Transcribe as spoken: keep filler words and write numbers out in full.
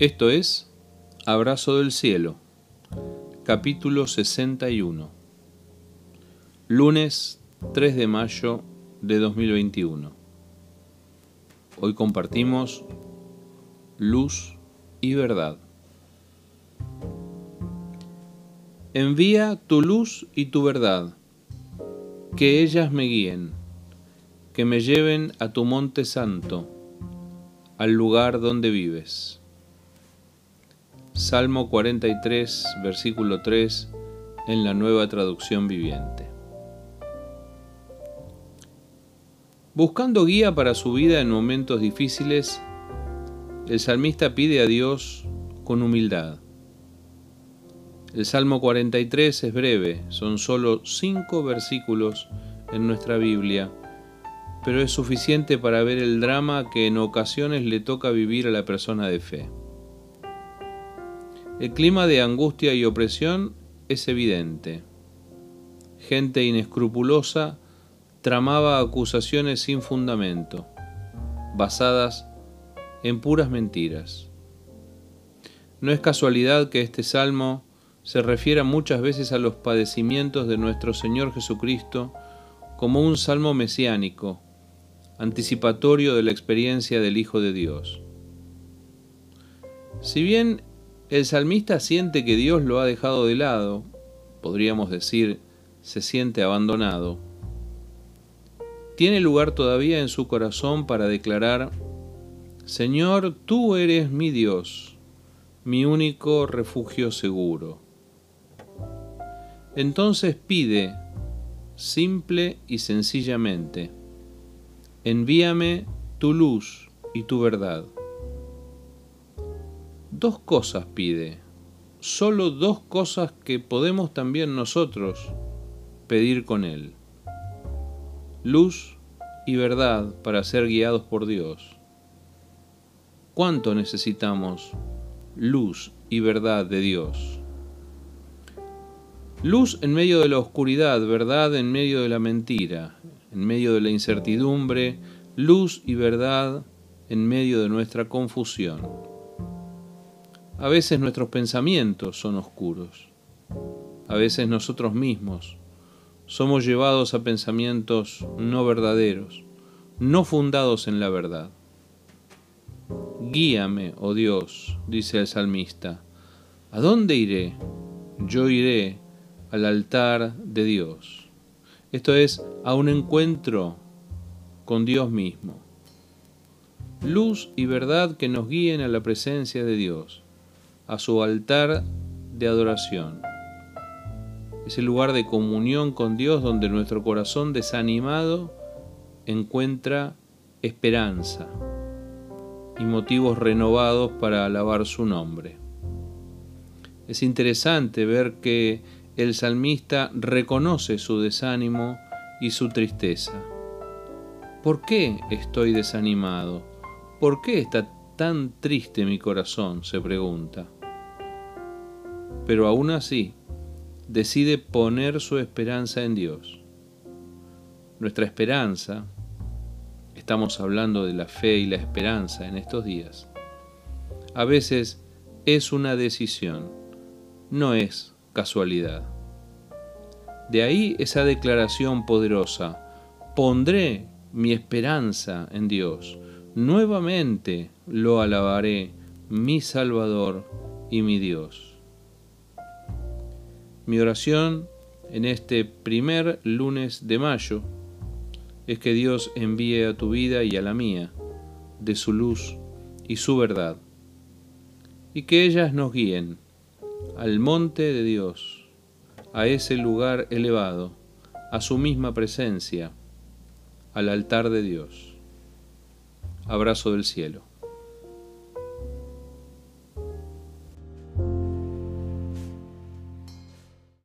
Esto es Abrazo del Cielo, capítulo sesenta y uno, lunes tres de mayo de dos mil veintiuno. Hoy compartimos luz y verdad. Envía tu luz y tu verdad, que ellas me guíen, que me lleven a tu monte santo, al lugar donde vives. Salmo cuarenta y tres, versículo tres, en la Nueva Traducción Viviente. Buscando guía para su vida en momentos difíciles, el salmista pide a Dios con humildad. El Salmo cuarenta y tres es breve, son solo cinco versículos en nuestra Biblia, pero es suficiente para ver el drama que en ocasiones le toca vivir a la persona de fe. El clima de angustia y opresión es evidente. Gente inescrupulosa tramaba acusaciones sin fundamento, basadas en puras mentiras. No es casualidad que este salmo se refiera muchas veces a los padecimientos de nuestro Señor Jesucristo como un salmo mesiánico, anticipatorio de la experiencia del Hijo de Dios. Si bien el salmista siente que Dios lo ha dejado de lado, podríamos decir, se siente abandonado, tiene lugar todavía en su corazón para declarar: Señor, tú eres mi Dios, mi único refugio seguro. Entonces pide, simple y sencillamente, envíame tu luz y tu verdad. Dos cosas pide, solo dos cosas que podemos también nosotros pedir con Él: luz y verdad para ser guiados por Dios. ¿Cuánto necesitamos luz y verdad de Dios? Luz en medio de la oscuridad, verdad en medio de la mentira, en medio de la incertidumbre, luz y verdad en medio de nuestra confusión. A veces nuestros pensamientos son oscuros. A veces nosotros mismos somos llevados a pensamientos no verdaderos, no fundados en la verdad. Guíame, oh Dios, dice el salmista. ¿A dónde iré? Yo iré al altar de Dios. Esto es, a un encuentro con Dios mismo. Luz y verdad que nos guíen a la presencia de Dios, a su altar de adoración. Es el lugar de comunión con Dios donde nuestro corazón desanimado encuentra esperanza y motivos renovados para alabar su nombre. Es interesante ver que el salmista reconoce su desánimo y su tristeza. ¿Por qué estoy desanimado? ¿Por qué está tan triste mi corazón?, se pregunta. Pero aún así, decide poner su esperanza en Dios. Nuestra esperanza, estamos hablando de la fe y la esperanza en estos días, a veces es una decisión, no es casualidad. De ahí esa declaración poderosa: pondré mi esperanza en Dios, nuevamente lo alabaré, mi Salvador y mi Dios. Mi oración en este primer lunes de mayo es que Dios envíe a tu vida y a la mía de su luz y su verdad, y que ellas nos guíen al monte de Dios, a ese lugar elevado, a su misma presencia, al altar de Dios. Abrazo del cielo.